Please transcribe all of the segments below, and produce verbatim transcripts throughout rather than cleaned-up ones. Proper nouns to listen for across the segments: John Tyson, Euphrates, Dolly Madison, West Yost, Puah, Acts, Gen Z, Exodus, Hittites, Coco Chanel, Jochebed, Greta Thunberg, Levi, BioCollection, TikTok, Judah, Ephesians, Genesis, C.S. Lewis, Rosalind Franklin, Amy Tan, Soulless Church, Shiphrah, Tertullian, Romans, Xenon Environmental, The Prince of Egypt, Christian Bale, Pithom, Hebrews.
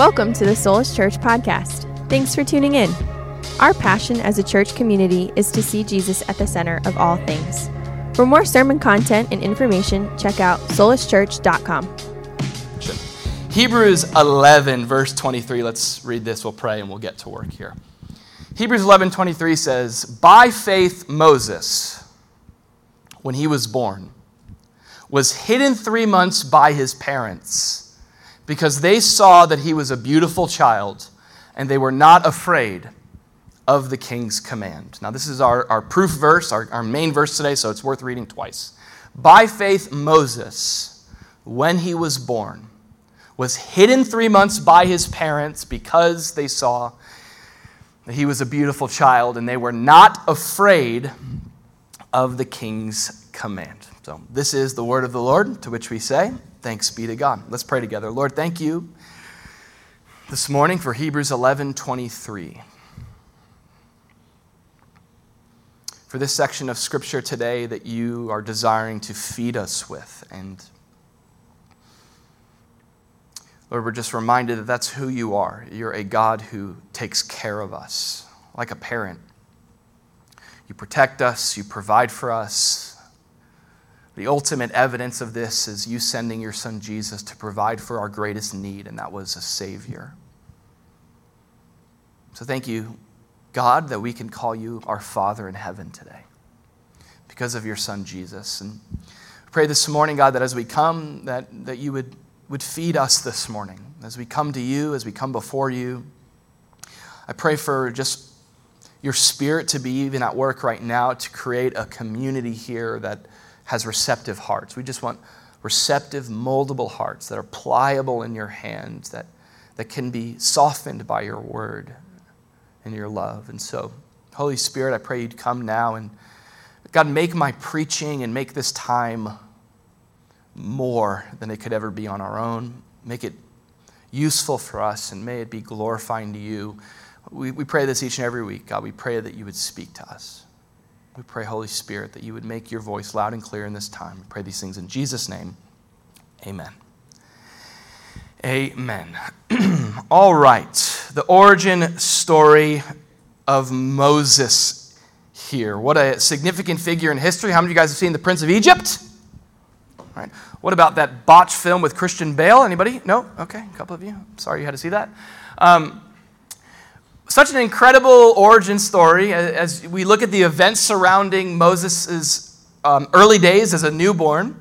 Welcome to the Soulless Church podcast. Thanks for tuning in. Our passion as a church community is to see Jesus at the center of all things. For more sermon content and information, check out soulless church dot com. Hebrews eleven, verse twenty-three. Let's read this. We'll pray and we'll get to work here. Hebrews eleven, twenty-three says, "By faith Moses, when he was born, was hidden three months by his parents, because they saw that he was a beautiful child, and they were not afraid of the king's command." Now, this is our, our proof verse, our, our main verse today, so it's worth reading twice. By faith Moses, when he was born, was hidden three months by his parents because they saw that he was a beautiful child, and they were not afraid of the king's command. So this is the word of the Lord, to which we say, thanks be to God. Let's pray together. Lord, thank you this morning for Hebrews eleven twenty-three. For this section of Scripture today that you are desiring to feed us with, and Lord, we're just reminded that that's who you are. You're a God who takes care of us, like a parent. You protect us. You provide for us. The ultimate evidence of this is you sending your son Jesus to provide for our greatest need, and that was a Savior. So thank you, God, that we can call you our Father in heaven today because of your son Jesus. And I pray this morning, God, that as we come, that, that you would would feed us this morning. As we come to you, as we come before you, I pray for just your spirit to be even at work right now to create a community here that has receptive hearts. We just want receptive, moldable hearts that are pliable in your hand, that, that can be softened by your word and your love. And so, Holy Spirit, I pray you'd come now and, God, make my preaching and make this time more than it could ever be on our own. Make it useful for us, and may it be glorifying to you. We, we pray this each and every week, God. We pray that you would speak to us. We pray, Holy Spirit, that you would make your voice loud and clear in this time. We pray these things in Jesus' name. Amen. Amen. All right. The origin story of Moses here. What a significant figure in history. How many of you guys have seen The Prince of Egypt? Right. What about that botch film with Christian Bale? Anybody? No? Okay, a couple of you. Sorry you had to see that. Um, such an incredible origin story as we look at the events surrounding Moses' um, early days as a newborn.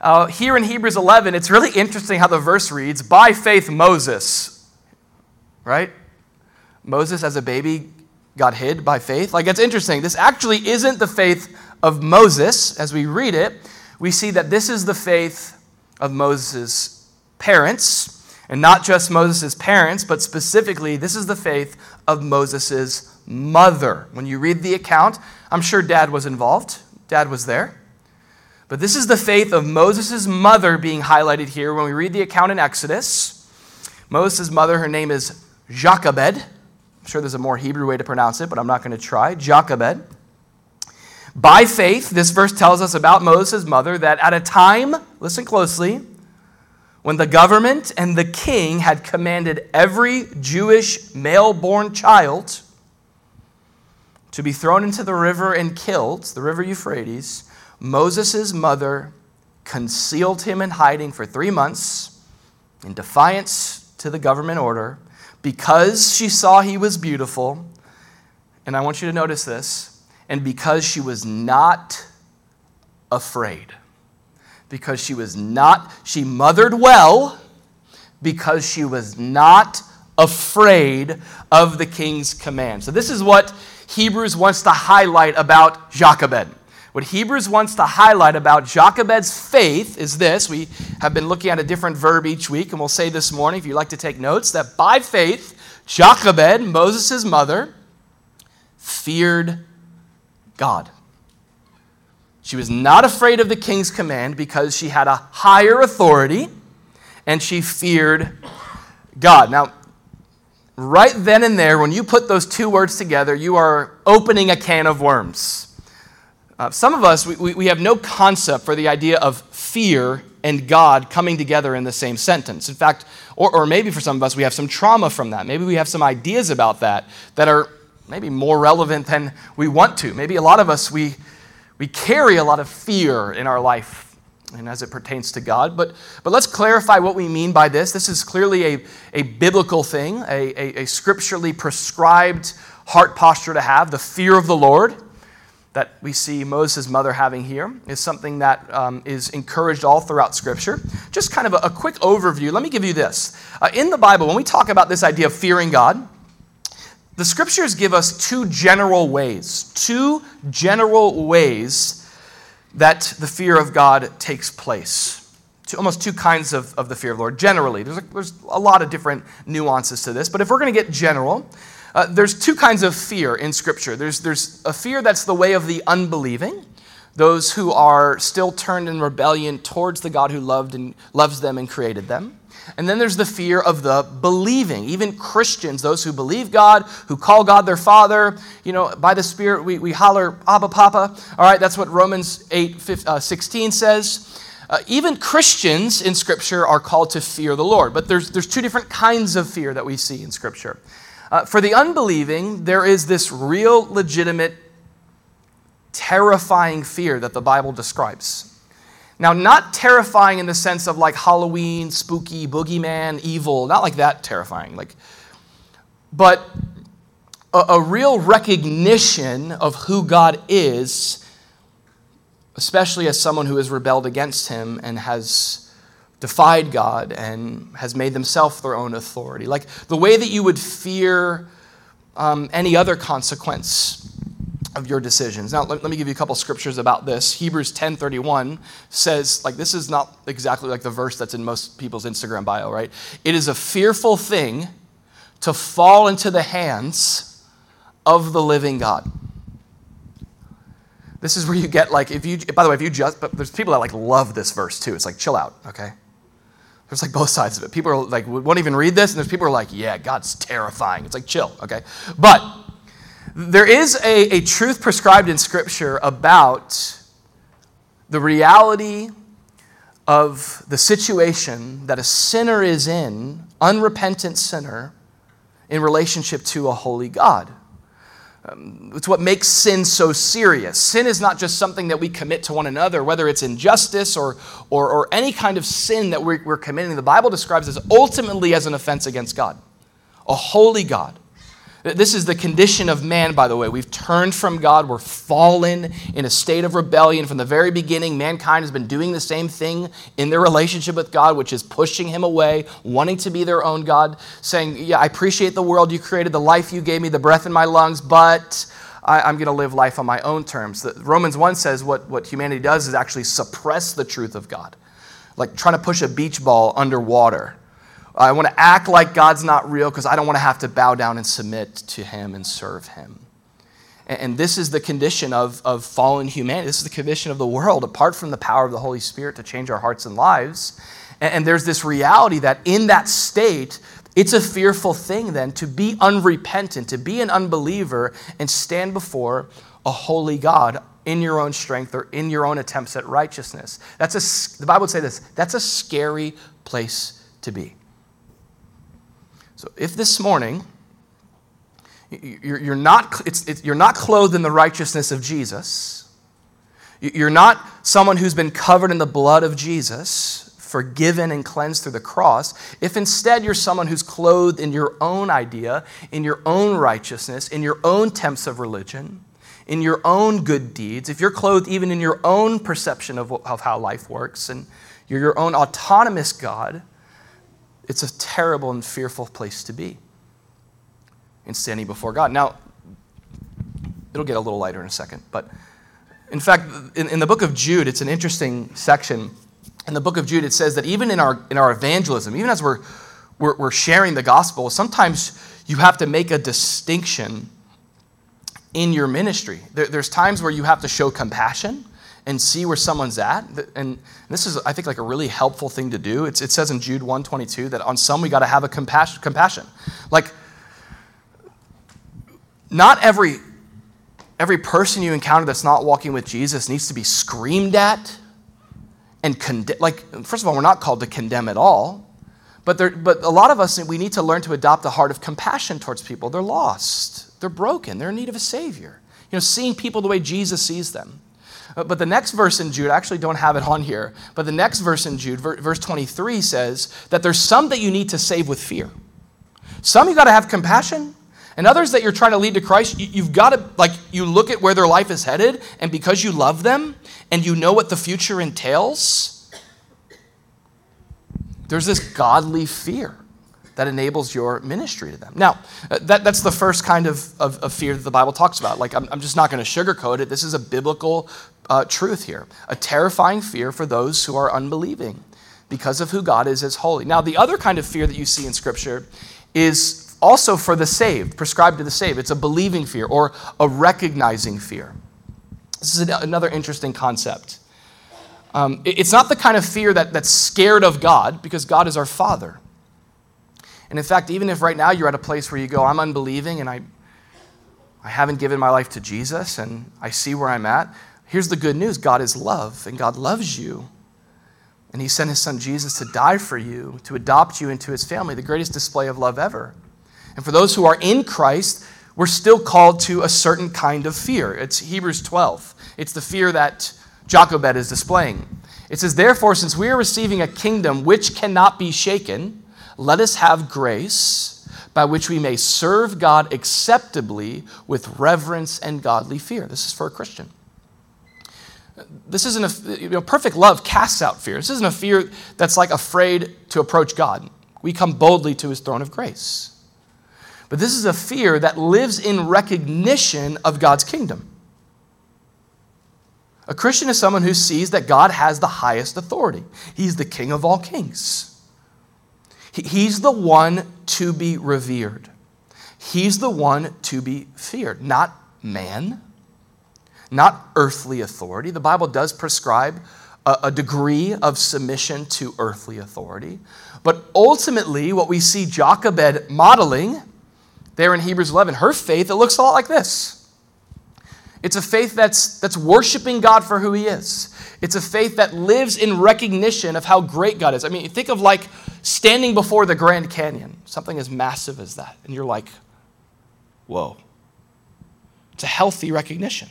Uh, here in Hebrews eleven, it's really interesting how the verse reads, by faith Moses, right? Moses as a baby got hid by faith. Like, it's interesting. This actually isn't the faith of Moses as we read it. We see that this is the faith of Moses' parents, and not just Moses' parents, but specifically, this is the faith of Moses' mother. When you read the account, I'm sure Dad was involved. Dad was there. But this is the faith of Moses' mother being highlighted here when we read the account in Exodus. Moses' mother, her name is Jochebed. I'm sure there's a more Hebrew way to pronounce it, but I'm not going to try. Jochebed. By faith, this verse tells us about Moses' mother that at a time, listen closely, when the government and the king had commanded every Jewish male-born child to be thrown into the river and killed, the river Euphrates, Moses' mother concealed him in hiding for three months in defiance to the government order because she saw he was beautiful. And I want you to notice this. And because she was not afraid, because she was not, she mothered well, because she was not afraid of the king's command. So this is what Hebrews wants to highlight about Jochebed. What Hebrews wants to highlight about Jochebed's faith is this. We have been looking at a different verb each week, and we'll say this morning, if you'd like to take notes, that by faith, Jochebed, Moses' mother, feared God. She was not afraid of the king's command because she had a higher authority and she feared God. Now, right then and there, when you put those two words together, you are opening a can of worms. Uh, some of us, we, we, we have no concept for the idea of fear and God coming together in the same sentence. In fact, or, or maybe for some of us, we have some trauma from that. Maybe we have some ideas about that that are maybe more relevant than we want to. Maybe a lot of us, we we carry a lot of fear in our life and as it pertains to God. But but let's clarify what we mean by this. This is clearly a, a biblical thing, a, a, a scripturally prescribed heart posture to have. The fear of the Lord that we see Moses' mother having here is something that um, is encouraged all throughout Scripture. Just kind of a, a quick overview. Let me give you this. Uh, in the Bible, when we talk about this idea of fearing God, the Scriptures give us two general ways, two general ways that the fear of God takes place. Two, almost two kinds of, of the fear of the Lord. Generally, there's a, there's a lot of different nuances to this, but if we're going to get general, uh, there's two kinds of fear in Scripture. There's, there's a fear that's the way of the unbelieving, those who are still turned in rebellion towards the God who loved and loves them and created them. And then there's the fear of the believing, even Christians, those who believe God, who call God their Father. You know, by the Spirit, we, we holler, Abba, Papa. All right, that's what Romans eight sixteen says. Uh, even Christians in Scripture are called to fear the Lord. But there's, there's two different kinds of fear that we see in Scripture. Uh, for the unbelieving, there is this real, legitimate, terrifying fear that the Bible describes. Now, not terrifying in the sense of like Halloween, spooky, boogeyman, evil, not like that terrifying, like, but a, a real recognition of who God is, especially as someone who has rebelled against him and has defied God and has made themselves their own authority. Like the way that you would fear um, any other consequence of your decisions. Now, let, let me give you a couple scriptures about this. Hebrews ten thirty-one says, like, this is not exactly like the verse that's in most people's Instagram bio, right? It is a fearful thing to fall into the hands of the living God. This is where you get, like, if you, by the way, if you just, but there's people that, like, love this verse, too. It's like, chill out, okay? There's, like, both sides of it. People are, like, won't even read this, and there's people who are like, yeah, God's terrifying. It's like, chill, okay? But there is a, a truth prescribed in Scripture about the reality of the situation that a sinner is in, unrepentant sinner, in relationship to a holy God. Um, it's what makes sin so serious. Sin is not just something that we commit to one another, whether it's injustice or, or, or any kind of sin that we're, we're committing. The Bible describes this ultimately as an offense against God, a holy God. This is the condition of man, by the way. We've turned from God. We're fallen in a state of rebellion. From the very beginning, mankind has been doing the same thing in their relationship with God, which is pushing him away, wanting to be their own God, saying, yeah, I appreciate the world you created, the life you gave me, the breath in my lungs, but I, I'm going to live life on my own terms. The, Romans one says what, what humanity does is actually suppress the truth of God, like trying to push a beach ball underwater. I want to act like God's not real because I don't want to have to bow down and submit to him and serve him. And, and this is the condition of, of fallen humanity. This is the condition of the world, apart from the power of the Holy Spirit to change our hearts and lives. And, and there's this reality that in that state, it's a fearful thing then to be unrepentant, to be an unbeliever and stand before a holy God in your own strength or in your own attempts at righteousness. That's a, the Bible would say this, that's a scary place to be. So if this morning you're not, it's, it's, you're not clothed in the righteousness of Jesus, you're not someone who's been covered in the blood of Jesus, forgiven and cleansed through the cross, if instead you're someone who's clothed in your own idea, in your own righteousness, in your own attempts of religion, in your own good deeds, if you're clothed even in your own perception of, of how life works and you're your own autonomous God, it's a terrible and fearful place to be in standing before God. Now, it'll get a little lighter in a second, but in fact, in, in the book of Jude, it's an interesting section. In the book of Jude, it says that even in our in our evangelism, even as we're we're, we're sharing the gospel, sometimes you have to make a distinction in your ministry. There, there's times where you have to show compassion and see where someone's at. And this is, I think, like a really helpful thing to do. It's, it says in Jude one twenty-two that on some we got to have a compassion, compassion. Like, not every, every person you encounter that's not walking with Jesus needs to be screamed at and condemn. Like, first of all, we're not called to condemn at all. But there, but a lot of us, we need to learn to adopt a heart of compassion towards people. They're lost. They're broken. They're in need of a Savior. You know, seeing people the way Jesus sees them. But the next verse in Jude, I actually don't have it on here, but the next verse in Jude, verse twenty-three, says that there's some that you need to save with fear. Some you got to have compassion, and others that you're trying to lead to Christ, you've got to, like, you look at where their life is headed, and because you love them, and you know what the future entails, there's this godly fear that enables your ministry to them. Now, that, that's the first kind of, of, of fear that the Bible talks about. Like, I'm, I'm just not going to sugarcoat it. This is a biblical uh, truth here. A terrifying fear for those who are unbelieving because of who God is as holy. Now, the other kind of fear that you see in Scripture is also for the saved, prescribed to the saved. It's a believing fear or a recognizing fear. This is another interesting concept. Um, it, it's not the kind of fear that, that's scared of God, because God is our Father. And in fact, even if right now you're at a place where you go, I'm unbelieving and I, I haven't given my life to Jesus and I see where I'm at, here's the good news. God is love and God loves you. And he sent his son Jesus to die for you, to adopt you into his family, the greatest display of love ever. And for those who are in Christ, we're still called to a certain kind of fear. It's Hebrews twelve. It's the fear that Jochebed is displaying. It says, therefore, since we are receiving a kingdom which cannot be shaken, let us have grace by which we may serve God acceptably with reverence and godly fear. This is for a Christian. This isn't a, you know, perfect love casts out fear. This isn't a fear that's like afraid to approach God. We come boldly to his throne of grace. But this is a fear that lives in recognition of God's kingdom. A Christian is someone who sees that God has the highest authority. He's the King of all kings. He's the one to be revered. He's the one to be feared, not man, not earthly authority. The Bible does prescribe a, a degree of submission to earthly authority. But ultimately, what we see Jochebed modeling there in Hebrews eleven, her faith, it looks a lot like this. It's a faith that's, that's worshiping God for who he is. It's a faith that lives in recognition of how great God is. I mean, think of like standing before the Grand Canyon, something as massive as that, and you're like, whoa. It's a healthy recognition.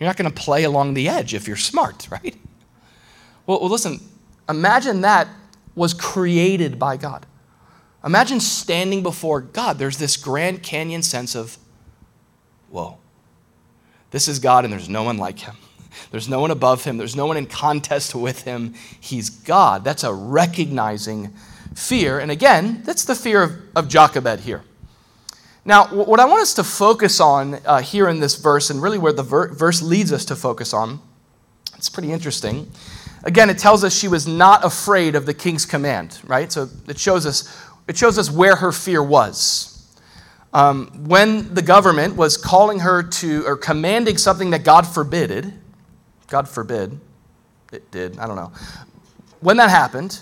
You're not going to play along the edge if you're smart, right? Well, well, listen, imagine that was created by God. Imagine standing before God. There's this Grand Canyon sense of, whoa. This is God, and there's no one like him. There's no one above him. There's no one in contest with him. He's God. That's a recognizing fear. And again, that's the fear of, of Jochebed here. Now, what I want us to focus on uh, here in this verse, and really where the ver- verse leads us to focus on, it's pretty interesting. Again, it tells us she was not afraid of the king's command, right? So it shows us, it shows us where her fear was. Um, when the government was calling her to, or commanding something that God forbid, God forbid, it did, I don't know. When that happened,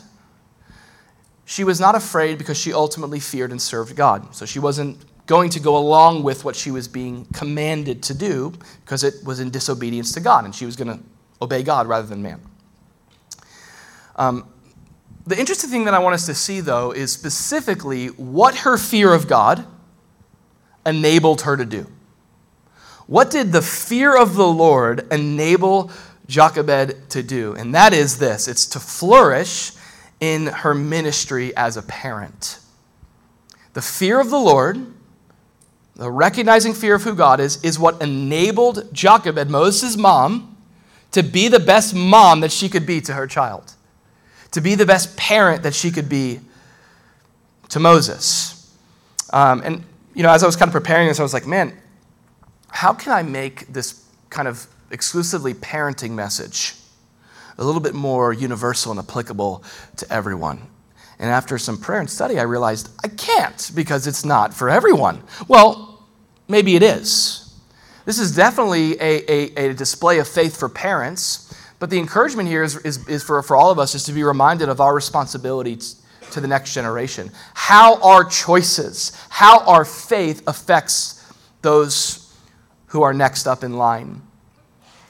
she was not afraid because she ultimately feared and served God. So she wasn't going to go along with what she was being commanded to do because it was in disobedience to God, and she was going to obey God rather than man. Um, the interesting thing that I want us to see, though, is specifically what her fear of God enabled her to do. What did the fear of the Lord enable Jochebed to do? And that is this. It's to flourish in her ministry as a parent. The fear of the Lord, the recognizing fear of who God is, is what enabled Jochebed, Moses' mom, to be the best mom that she could be to her child, to be the best parent that she could be to Moses. Um, and You know, as I was kind of preparing this, I was like, man, how can I make this kind of exclusively parenting message a little bit more universal and applicable to everyone? And after some prayer and study, I realized I can't, because it's not for everyone. Well, maybe it is. This is definitely a, a, a display of faith for parents, but the encouragement here is, is, is for, for all of us is to be reminded of our responsibility to, to the next generation. How our choices, how our faith affects those who are next up in line,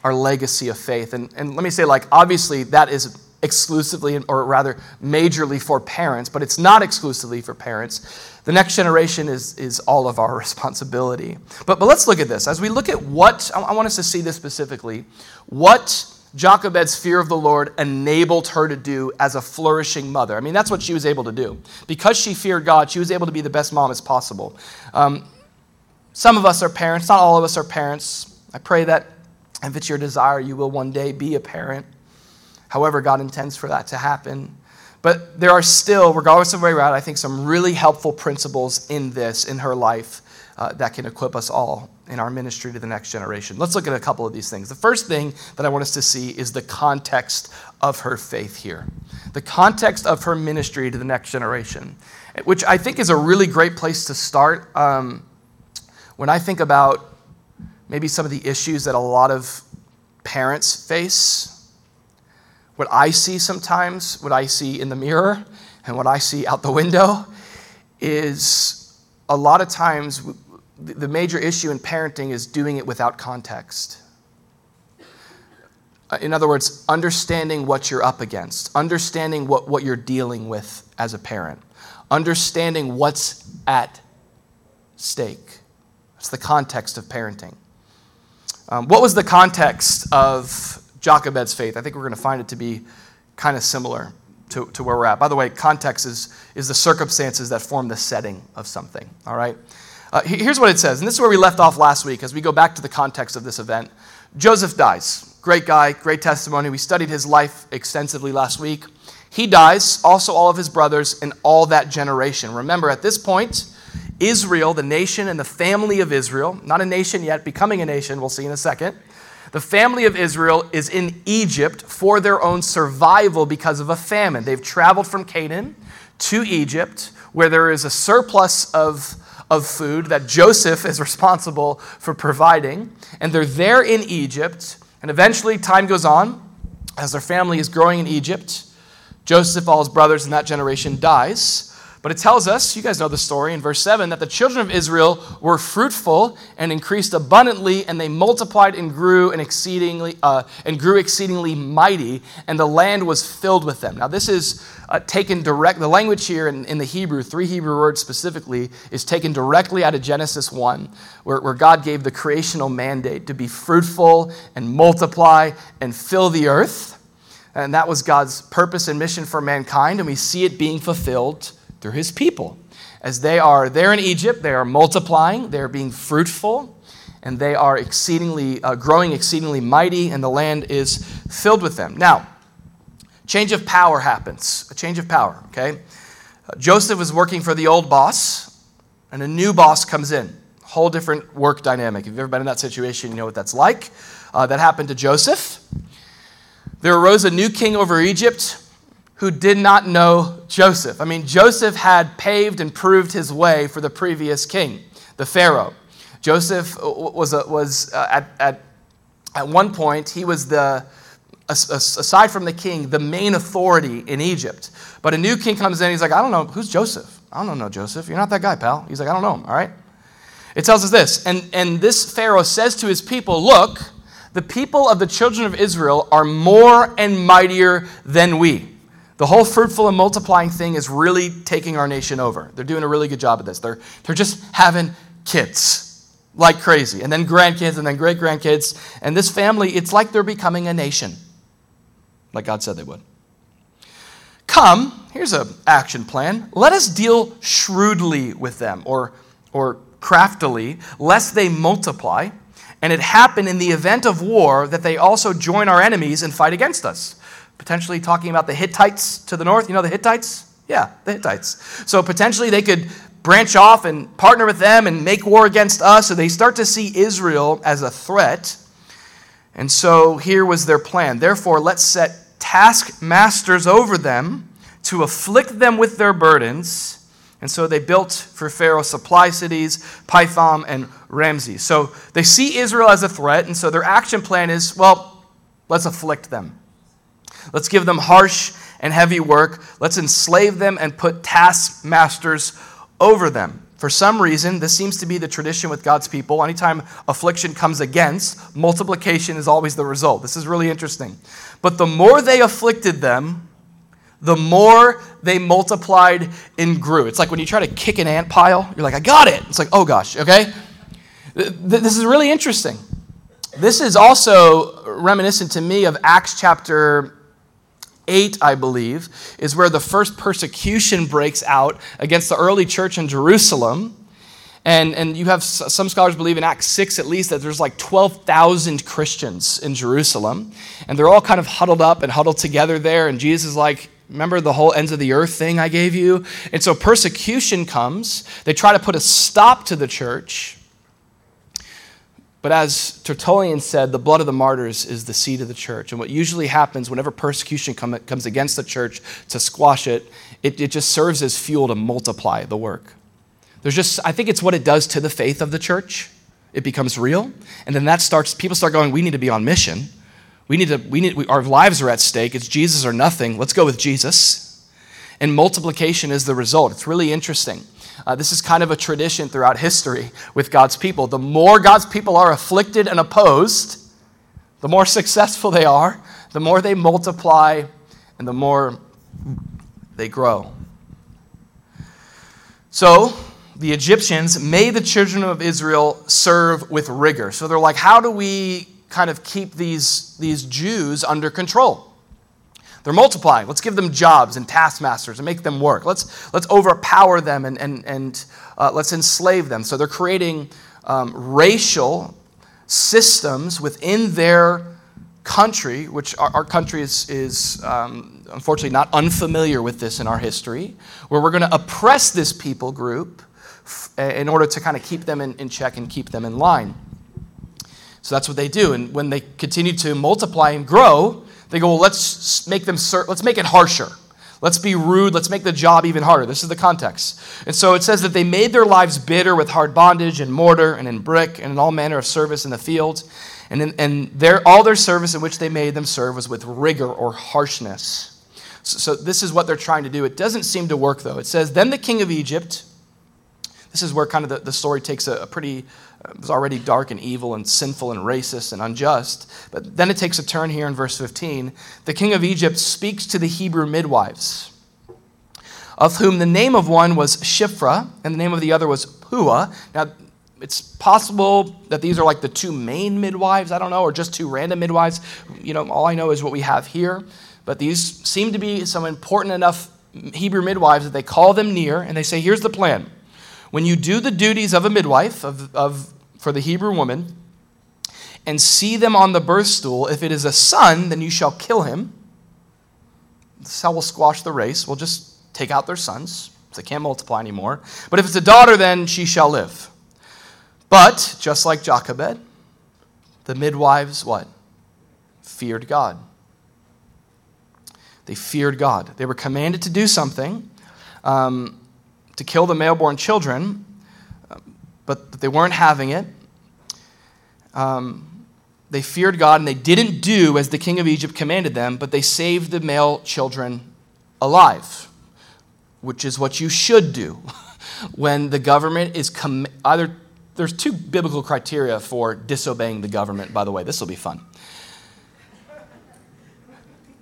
our legacy of faith. And, and let me say, like, obviously that is exclusively, or rather majorly for parents, but it's not exclusively for parents. The next generation is, is all of our responsibility. But, but let's look at this. As we look at what, I want us to see this specifically, what Jochebed's fear of the Lord enabled her to do as a flourishing mother. I mean, that's what she was able to do. Because she feared God, she was able to be the best mom as possible. Um, some of us are parents. Not all of us are parents. I pray that if it's your desire, you will one day be a parent, however God intends for that to happen. But there are still, regardless of where you're at, I think some really helpful principles in this, in her life, uh, that can equip us all in our ministry to the next generation. Let's look at a couple of these things. The first thing that I want us to see is the context of her faith here. The context of her ministry to the next generation, which I think is a really great place to start. Um, when I think about maybe some of the issues that a lot of parents face, what I see sometimes, what I see in the mirror, and what I see out the window is a lot of times the major issue in parenting is doing it without context. In other words, understanding what you're up against, understanding what, what you're dealing with as a parent, understanding what's at stake. That's the context of parenting. Um, what was the context of Jochebed's faith? I think we're going to find it to be kind of similar to, to where we're at. By the way, context is, is the circumstances that form the setting of something, all right? Uh, here's what it says, and this is where we left off last week as we go back to the context of this event. Joseph dies. Great guy, great testimony. We studied his life extensively last week. He dies, also all of his brothers and all that generation. Remember, at this point, Israel, the nation and the family of Israel, not a nation yet, becoming a nation, we'll see in a second, the family of Israel is in Egypt for their own survival because of a famine. They've traveled from Canaan to Egypt, where there is a surplus of, of food that Joseph is responsible for providing. And they're there in Egypt. And eventually time goes on. As their family is growing in Egypt, Joseph, all his brothers, and that generation dies. But it tells us, you guys know the story in verse seven, that the children of Israel were fruitful and increased abundantly, and they multiplied and grew and exceedingly uh, and grew exceedingly mighty, and the land was filled with them. Now this is uh, taken direct. The language here in, in the Hebrew, three Hebrew words specifically, is taken directly out of Genesis one, where, where God gave the creational mandate to be fruitful and multiply and fill the earth, and that was God's purpose and mission for mankind, and we see it being fulfilled through his people. As they are there in Egypt, they are multiplying, they are being fruitful, and they are exceedingly uh, growing exceedingly mighty, and the land is filled with them. Now, change of power happens. A change of power, okay? Uh, Joseph was working for the old boss, and a new boss comes in. Whole different work dynamic. If you've ever been in that situation, you know what that's like. Uh, that happened to Joseph. There arose a new king over Egypt who did not know Joseph. I mean, Joseph had paved and proved his way for the previous king, the Pharaoh. Joseph was a, was a, at, at at one point, he was the, aside from the king, the main authority in Egypt. But a new king comes in, he's like, I don't know, who's Joseph? I don't know Joseph, you're not that guy, pal. He's like, I don't know him, all right? It tells us this, and, and this Pharaoh says to his people, look, the people of the children of Israel are more and mightier than we. The whole fruitful and multiplying thing is really taking our nation over. They're doing a really good job at this. They're, they're just having kids like crazy, and then grandkids, and then great-grandkids. And this family, it's like they're becoming a nation, like God said they would. Come, here's an action plan. Let us deal shrewdly with them, or, or craftily, lest they multiply. And it happen in the event of war that they also join our enemies and fight against us. Potentially talking about the Hittites to the north. You know the Hittites? Yeah, the Hittites. So potentially they could branch off and partner with them and make war against us. So they start to see Israel as a threat. And so here was their plan. Therefore, let's set taskmasters over them to afflict them with their burdens. And so they built for Pharaoh supply cities, Pithom and Ramses. So they see Israel as a threat. And so their action plan is, well, let's afflict them. Let's give them harsh and heavy work. Let's enslave them and put taskmasters over them. For some reason, this seems to be the tradition with God's people. Anytime affliction comes against, multiplication is always the result. This is really interesting. But the more they afflicted them, the more they multiplied and grew. It's like when you try to kick an ant pile, you're like, I got it. It's like, oh gosh, okay? This is really interesting. This is also reminiscent to me of Acts chapter eight, I believe, is where the first persecution breaks out against the early church in Jerusalem. And and you have, some scholars believe in Acts six at least, that there's like twelve thousand Christians in Jerusalem. And they're all kind of huddled up and huddled together there. And Jesus is like, remember the whole ends of the earth thing I gave you? And so persecution comes. They try to put a stop to the church. But as Tertullian said, the blood of the martyrs is the seed of the church. And what usually happens whenever persecution come, comes against the church to squash it, it, it just serves as fuel to multiply the work. There's just, I think it's what it does to the faith of the church. It becomes real. And then that starts, people start going, we need to be on mission. We need to, we need, we, our lives are at stake. It's Jesus or nothing. Let's go with Jesus. And multiplication is the result. It's really interesting. Uh, this is kind of a tradition throughout history with God's people. The more God's people are afflicted and opposed, the more successful they are, the more they multiply, and the more they grow. So the Egyptians made the children of Israel serve with rigor. So they're like, how do we kind of keep these, these Jews under control? They're multiplying. Let's give them jobs and taskmasters and make them work. Let's let's overpower them and and and uh, let's enslave them. So they're creating um, racial systems within their country, which our, our country is is um, unfortunately not unfamiliar with this in our history, where we're going to oppress this people group f- in order to kind of keep them in, in check and keep them in line. So that's what they do, and when they continue to multiply and grow, they go, well, let's make them ser- let's make it harsher. Let's be rude. Let's make the job even harder. This is the context. And so it says that they made their lives bitter with hard bondage and mortar and in brick and in all manner of service in the field. And in, and their, all their service in which they made them serve was with rigor or harshness. So, so this is what they're trying to do. It doesn't seem to work, though. It says, then the king of Egypt, this is where kind of the, the story takes a, a pretty... It was already dark and evil and sinful and racist and unjust. But then it takes a turn here in verse fifteen. The king of Egypt speaks to the Hebrew midwives, of whom the name of one was Shiphrah and the name of the other was Puah. Now, it's possible that these are like the two main midwives, I don't know, or just two random midwives. You know, all I know is what we have here. But these seem to be some important enough Hebrew midwives that they call them near and they say, here's the plan. When you do the duties of a midwife, of, of for the Hebrew woman, and see them on the birth stool, if it is a son, then you shall kill him. This is how we'll squash the race. We'll just take out their sons. They can't multiply anymore. But if it's a daughter, then she shall live. But, just like Jochebed, the midwives, what? Feared God. They feared God. They were commanded to do something, um, to kill the male-born children, but they weren't having it. Um, they feared God, and they didn't do as the king of Egypt commanded them, but they saved the male children alive, which is what you should do when the government is... Com- either there's two biblical criteria for disobeying the government, by the way. This will be fun.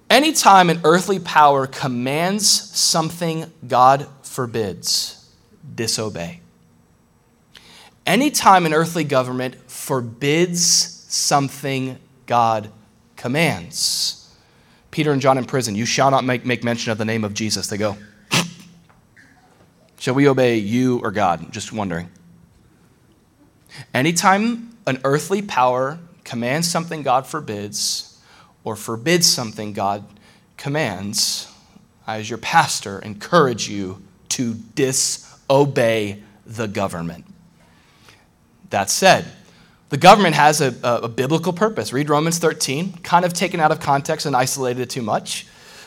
Anytime an earthly power commands something God forbids, disobey. Anytime an earthly government forbids something God commands. Peter and John in prison, you shall not make, make mention of the name of Jesus. They go, shall we obey you or God? Just wondering. Anytime an earthly power commands something God forbids or forbids something God commands, I, as your pastor, encourage you to disobey the government. That said, the government has a, a, a biblical purpose. Read Romans thirteen, kind of taken out of context and isolated too much.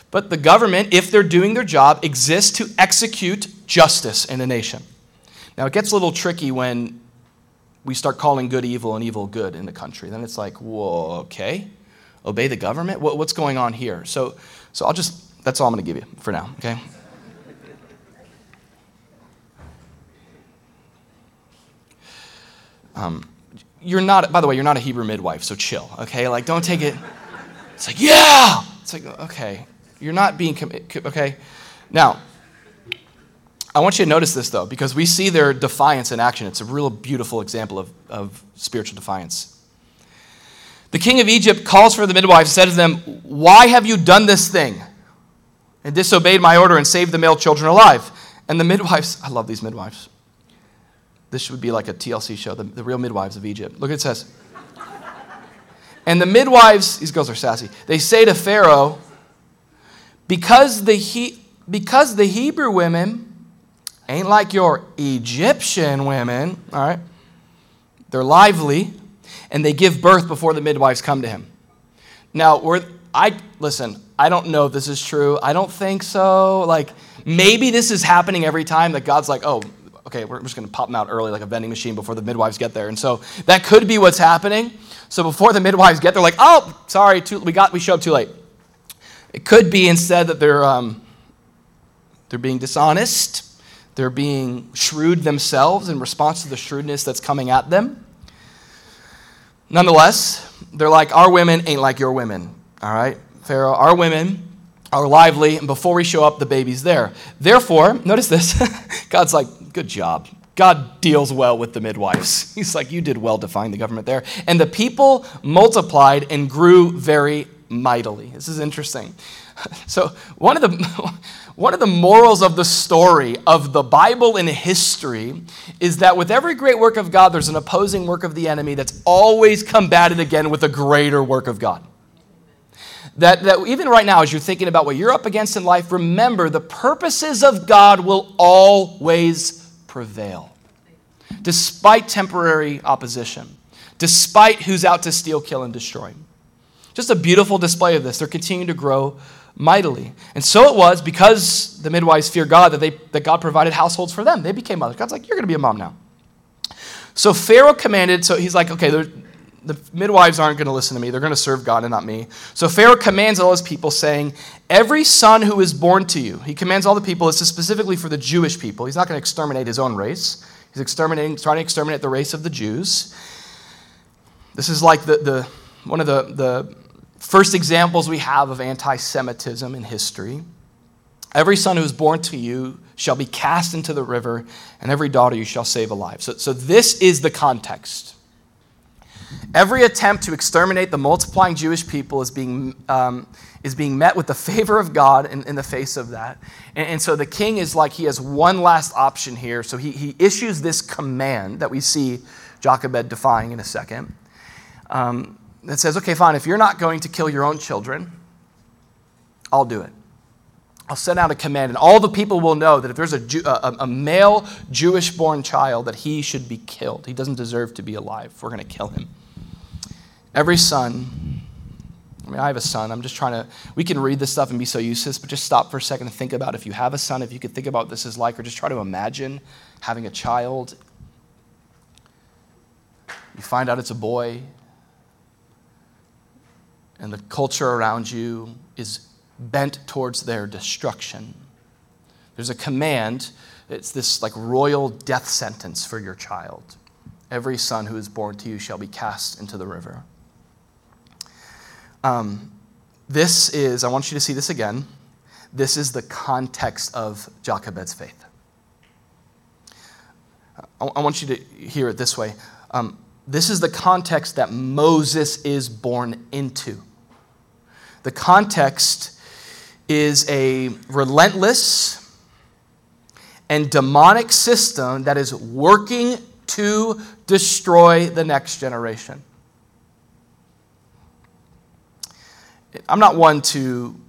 But the government, if they're doing their job, exists to execute justice in a nation. Now, it gets a little tricky when we start calling good evil and evil good in the country. Then it's like, whoa, okay, obey the government? What, what's going on here? So, so I'll just, that's all I'm going to give you for now, okay? Um, you're not, by the way, you're not a Hebrew midwife, so chill, okay? Like, don't take it. It's like, yeah! It's like, okay. You're not being, okay? Now, I want you to notice this, though, because we see their defiance in action. It's a real beautiful example of, of spiritual defiance. The king of Egypt calls for the midwives, said to them, "Why have you done this thing and disobeyed my order and saved the male children alive?" And the midwives, I love these midwives. This would be like a T L C show, the, the real midwives of Egypt. Look what it says. And the midwives, these girls are sassy, they say to Pharaoh, because the he, because the Hebrew women ain't like your Egyptian women, all right, they're lively, and they give birth before the midwives come to him. Now, we're, I listen, I don't know if this is true. I don't think so. Like, maybe this is happening every time that God's like, oh, okay, we're just going to pop them out early like a vending machine before the midwives get there. And so that could be what's happening. So before the midwives get there, like, oh, sorry, too, we got we showed up too late. It could be instead that they're um, they're being dishonest. They're being shrewd themselves in response to the shrewdness that's coming at them. Nonetheless, they're like, our women ain't like your women, all right, Pharaoh? Our women are lively, and before we show up, the baby's there. Therefore, notice this, God's like, good job. God deals well with the midwives. He's like, you did well defying the government there. And the people multiplied and grew very mightily. This is interesting. So one of the one of the morals of the story of the Bible in history is that with every great work of God, there's an opposing work of the enemy that's always combated again with a greater work of God. That, that even right now, as you're thinking about what you're up against in life, remember the purposes of God will always prevail, despite temporary opposition, despite who's out to steal, kill, and destroy. Just a beautiful display of this. They're continuing to grow mightily. And so it was because the midwives fear God that, they, that God provided households for them. They became mothers. God's like, you're going to be a mom now. So Pharaoh commanded, so he's like, okay, the midwives aren't going to listen to me. They're going to serve God and not me. So Pharaoh commands all his people saying, every son who is born to you, he commands all the people, this is specifically for the Jewish people. He's not going to exterminate his own race. He's exterminating, trying to exterminate the race of the Jews. This is like the, the one of the, the first examples we have of anti-Semitism in history. Every son who is born to you shall be cast into the river, and every daughter you shall save alive. So, so this is the context. Every attempt to exterminate the multiplying Jewish people is being um, is being met with the favor of God in, in the face of that. And, and so the king is like, he has one last option here. So he, he issues this command that we see Jochebed defying in a second. Um, That says, okay, fine, if you're not going to kill your own children, I'll do it. I'll send out a command, and all the people will know that if there's a, Jew, a, a male Jewish-born child, that he should be killed. He doesn't deserve to be alive. We're going to kill him. Every son, I mean, I have a son. I'm just trying to, we can read this stuff and be so useless, but just stop for a second and think about if you have a son, if you could think about what this is like, or just try to imagine having a child. You find out it's a boy. And the culture around you is bent towards their destruction. There's a command. It's this like royal death sentence for your child. Every son who is born to you shall be cast into the river. Um, this is, I want you to see this again. This is the context of Jochebed's faith. I, I want you to hear it this way. Um, this is the context that Moses is born into. The context is a relentless and demonic system that is working to destroy the next generation. I'm not one to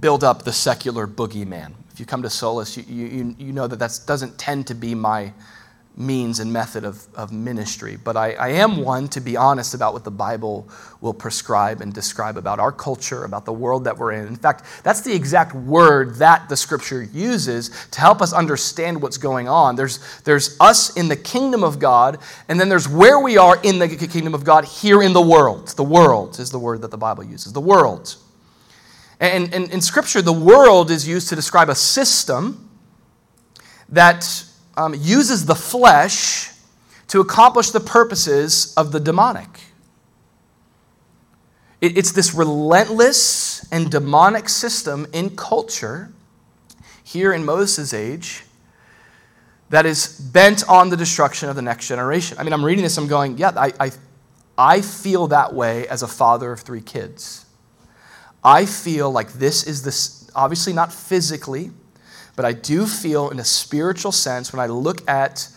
build up the secular boogeyman. If you come to Soulless, you, you, you know that that doesn't tend to be my means and method of, of ministry. But I, I am one to be honest about what the Bible will prescribe and describe about our culture, about the world that we're in. In fact, that's the exact word that the Scripture uses to help us understand what's going on. There's, there's us in the kingdom of God, and then there's where we are in the kingdom of God here in the world. The world is the word that the Bible uses. The world. And in Scripture, the world is used to describe a system that Um, uses the flesh to accomplish the purposes of the demonic. It's this relentless and demonic system in culture here in Moses' age that is bent on the destruction of the next generation. I mean, I'm reading this, I'm going, yeah, I, I, I feel that way as a father of three kids. I feel like this is this, obviously not physically, but I do feel in a spiritual sense when I look at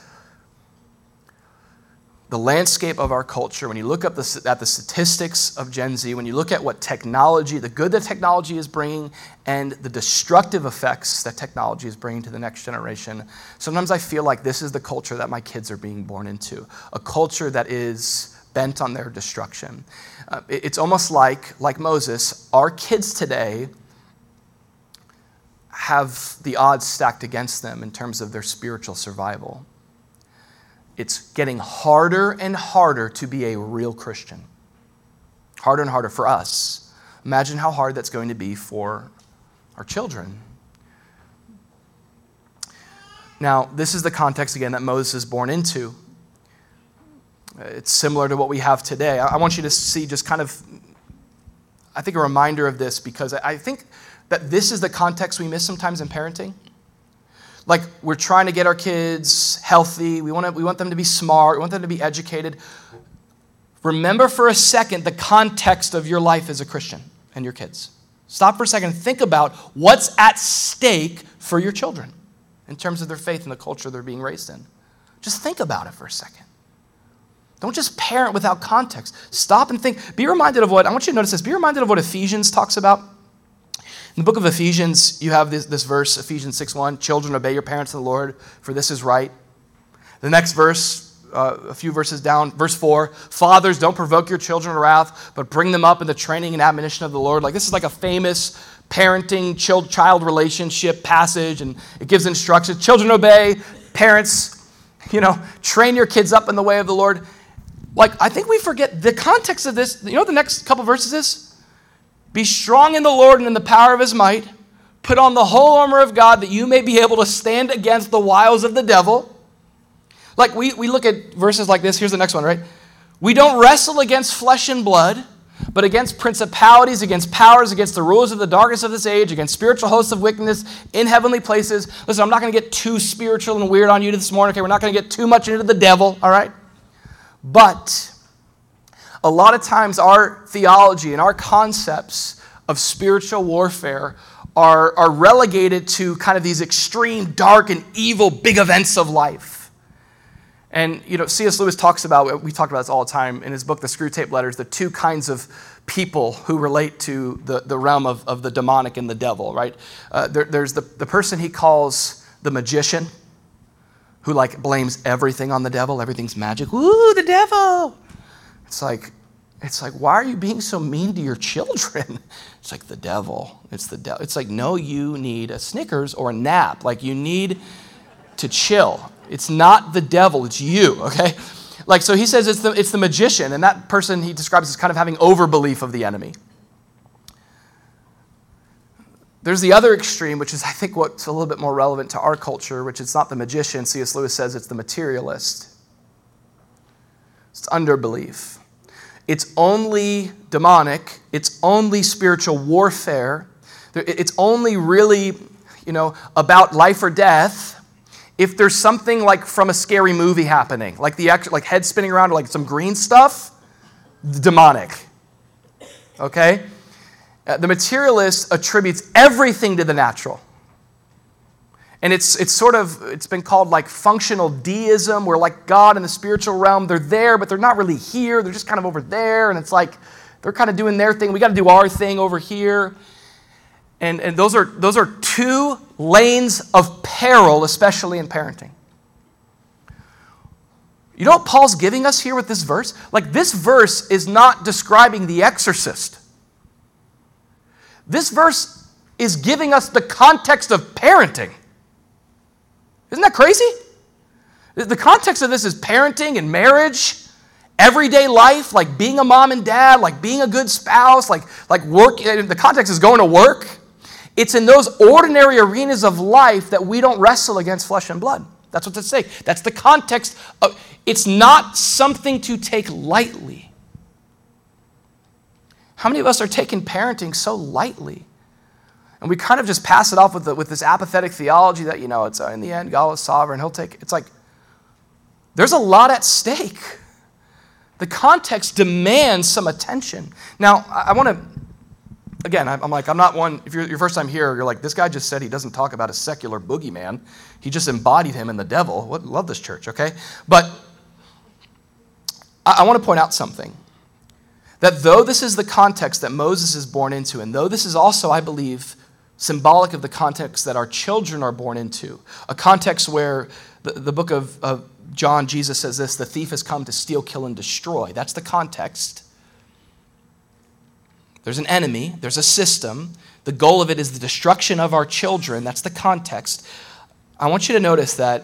the landscape of our culture, when you look up the, at the statistics of Gen Z, when you look at what technology, the good that technology is bringing and the destructive effects that technology is bringing to the next generation, sometimes I feel like this is the culture that my kids are being born into, a culture that is bent on their destruction. Uh, it, it's almost like, like Moses, our kids today have the odds stacked against them in terms of their spiritual survival. It's getting harder and harder to be a real Christian. Harder and harder for us. Imagine how hard that's going to be for our children. Now, this is the context, again, that Moses is born into. It's similar to what we have today. I want you to see just kind of, I think, a reminder of this, because I think that this is the context we miss sometimes in parenting. Like, we're trying to get our kids healthy. We want to, we want them to be smart. We want them to be educated. Remember for a second the context of your life as a Christian and your kids. Stop for a second and think about what's at stake for your children in terms of their faith and the culture they're being raised in. Just think about it for a second. Don't just parent without context. Stop and think. Be reminded of what, I want you to notice this, be reminded of what Ephesians talks about. In the book of Ephesians, you have this, this verse, Ephesians six one, children, obey your parents in the Lord, for this is right. The next verse, uh, a few verses down, verse four, fathers, don't provoke your children to wrath, but bring them up in the training and admonition of the Lord. Like, this is like a famous parenting child, child relationship passage, and it gives instructions. Children, obey. Parents, you know, train your kids up in the way of the Lord. Like, I think we forget the context of this. You know what the next couple verses is? Be strong in the Lord and in the power of his might. Put on the whole armor of God that you may be able to stand against the wiles of the devil. Like, we, we look at verses like this. Here's the next one, right? We don't wrestle against flesh and blood, but against principalities, against powers, against the rulers of the darkness of this age, against spiritual hosts of wickedness in heavenly places. Listen, I'm not going to get too spiritual and weird on you this morning. Okay, we're not going to get too much into the devil, all right? But a lot of times our theology and our concepts of spiritual warfare are, are relegated to kind of these extreme, dark, and evil big events of life. And, you know, C S Lewis talks about, we talk about this all the time in his book, The Screwtape Letters, the two kinds of people who relate to the, the realm of, of the demonic and the devil, right? Uh, there, there's the, the person he calls the magician, who, like, blames everything on the devil. Everything's magic. Ooh, the devil! It's like, it's like, why are you being so mean to your children? It's like the devil. It's the devil. It's like, no, you need a Snickers or a nap. Like, you need to chill. It's not the devil. It's you. Okay. Like, so he says it's the it's the magician, and that person he describes as kind of having overbelief of the enemy. There's the other extreme, which is I think what's a little bit more relevant to our culture, which it's not the magician. C S Lewis says it's the materialist. It's underbelief. It's only demonic. It's only spiritual warfare. It's only really, you know, about life or death. If there's something like from a scary movie happening, like the actual, like head spinning around, or like some green stuff, demonic. Okay? The materialist attributes everything to the natural. And it's it's sort of, it's been called like functional deism, where like God and the spiritual realm, they're there, but they're not really here. They're just kind of over there. And it's like, they're kind of doing their thing. We got to do our thing over here. And and those are those are two lanes of peril, especially in parenting. You know what Paul's giving us here with this verse? Like, this verse is not describing the exorcist. This verse is giving us the context of parenting. Isn't that crazy? The context of this is parenting and marriage, everyday life, like being a mom and dad, like being a good spouse, like, like work. The context is going to work. It's in those ordinary arenas of life that we don't wrestle against flesh and blood. That's what's at stake. That's the context of, it's not something to take lightly. How many of us are taking parenting so lightly? And we kind of just pass it off with the, with this apathetic theology that, you know, it's uh, in the end, God is sovereign. He'll take, it's like, there's a lot at stake. The context demands some attention. Now, I, I want to, again, I'm like, I'm not one, if you're your first time here, you're like, this guy just said he doesn't talk about a secular boogeyman. He just embodied him in the devil. What, love this church, okay? But I, I want to point out something. That though this is the context that Moses is born into, and though this is also, I believe, symbolic of the context that our children are born into, a context where the, the book of, of John, Jesus says this, the thief has come to steal, kill, and destroy. That's the context. There's an enemy. There's a system. The goal of it is the destruction of our children. That's the context. I want you to notice that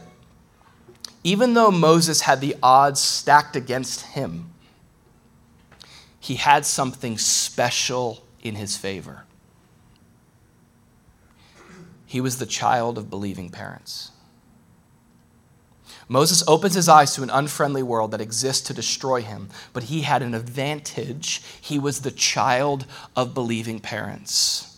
even though Moses had the odds stacked against him, he had something special in his favor. He was the child of believing parents. Moses opens his eyes to an unfriendly world that exists to destroy him, but he had an advantage. He was the child of believing parents.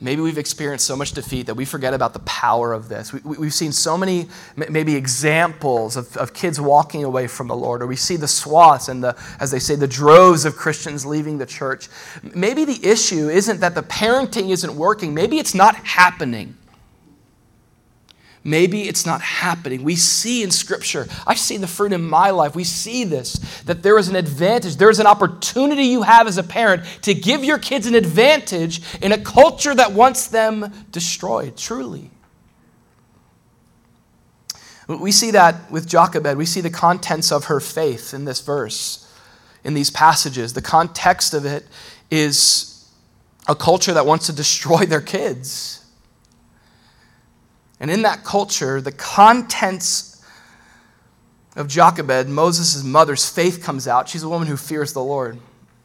Maybe we've experienced so much defeat that we forget about the power of this. We, we, we've seen so many maybe examples of, of kids walking away from the Lord, or we see the swaths and the, as they say, the droves of Christians leaving the church. Maybe the issue isn't that the parenting isn't working. Maybe it's not happening. Maybe it's not happening. We see in Scripture, I've seen the fruit in my life. We see this, that there is an advantage. There is an opportunity you have as a parent to give your kids an advantage in a culture that wants them destroyed, truly. We see that with Jochebed. We see the contents of her faith in this verse, in these passages. The context of it is a culture that wants to destroy their kids. And in that culture, the contents of Jochebed, Moses' mother's faith comes out. She's a woman who fears the Lord.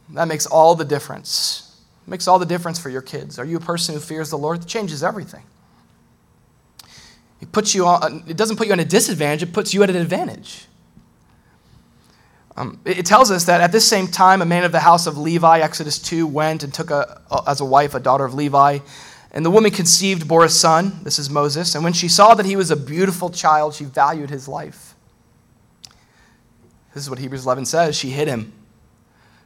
That makes all the difference. It makes all the difference for your kids. Are you a person who fears the Lord? It changes everything. It puts you on, it doesn't put you on a disadvantage. It puts you at an advantage. Um, it tells us that at this same time, a man of the house of Levi, Exodus two, went and took a, as a wife a daughter of Levi. And the woman conceived, bore a son. This is Moses. And when she saw that he was a beautiful child, she valued his life. This is what Hebrews eleven says. She hid him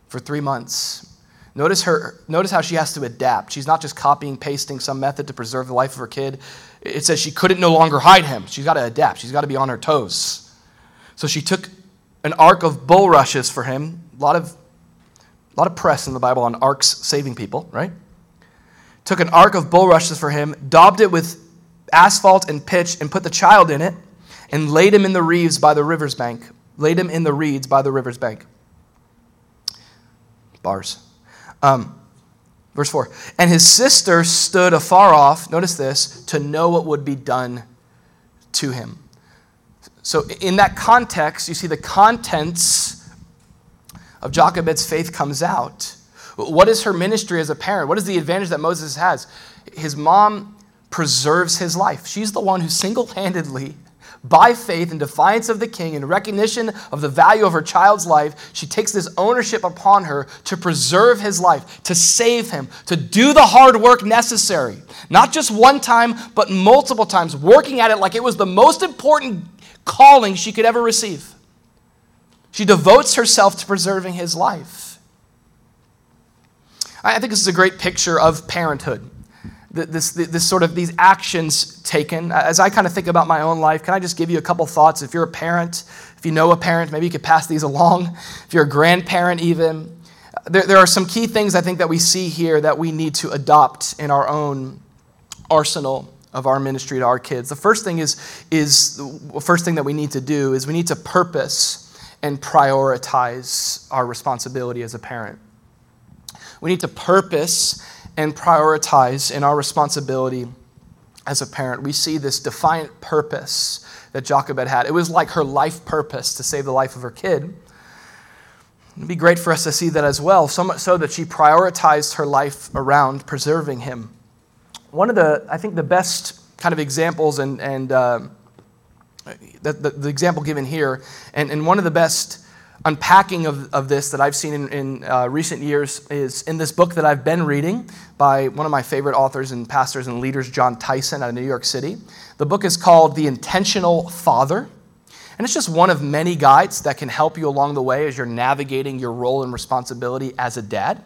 for three months. Notice her. Notice how she has to adapt. She's not just copying, pasting some method to preserve the life of her kid. It says she couldn't no longer hide him. She's got to adapt. She's got to be on her toes. So she took an ark of bulrushes for him. A lot of, a lot of press in the Bible on arks saving people, right? Took an ark of bulrushes for him, daubed it with asphalt and pitch, and put the child in it, and laid him in the reeds by the river's bank. Laid him in the reeds by the river's bank. Bars. Um, verse four. And his sister stood afar off, notice this, to know what would be done to him. So in that context, you see the contents of Jochebed's faith comes out. What is her ministry as a parent? What is the advantage that Moses has? His mom preserves his life. She's the one who single-handedly, by faith in defiance of the king, in recognition of the value of her child's life, she takes this ownership upon her to preserve his life, to save him, to do the hard work necessary. Not just one time, but multiple times, working at it like it was the most important calling she could ever receive. She devotes herself to preserving his life. I think this is a great picture of parenthood, this, this, this sort of these actions taken. As I kind of think about my own life, can I just give you a couple thoughts? If you're a parent, if you know a parent, maybe you could pass these along. If you're a grandparent even, there, there are some key things I think that we see here that we need to adopt in our own arsenal of our ministry to our kids. The first thing is, is the first thing that we need to do is we need to purpose and prioritize our responsibility as a parent. We need to purpose and prioritize in our responsibility as a parent. We see this defiant purpose that Jochebed had. It was like her life purpose to save the life of her kid. It would be great for us to see that as well, so much so that she prioritized her life around preserving him. One of the, I think, the best kind of examples and, and uh, the, the, the example given here, and, and one of the best unpacking of, of this that I've seen in, in uh, recent years is in this book that I've been reading by one of my favorite authors and pastors and leaders, John Tyson out of New York City. The book is called The Intentional Father, and it's just one of many guides that can help you along the way as you're navigating your role and responsibility as a dad,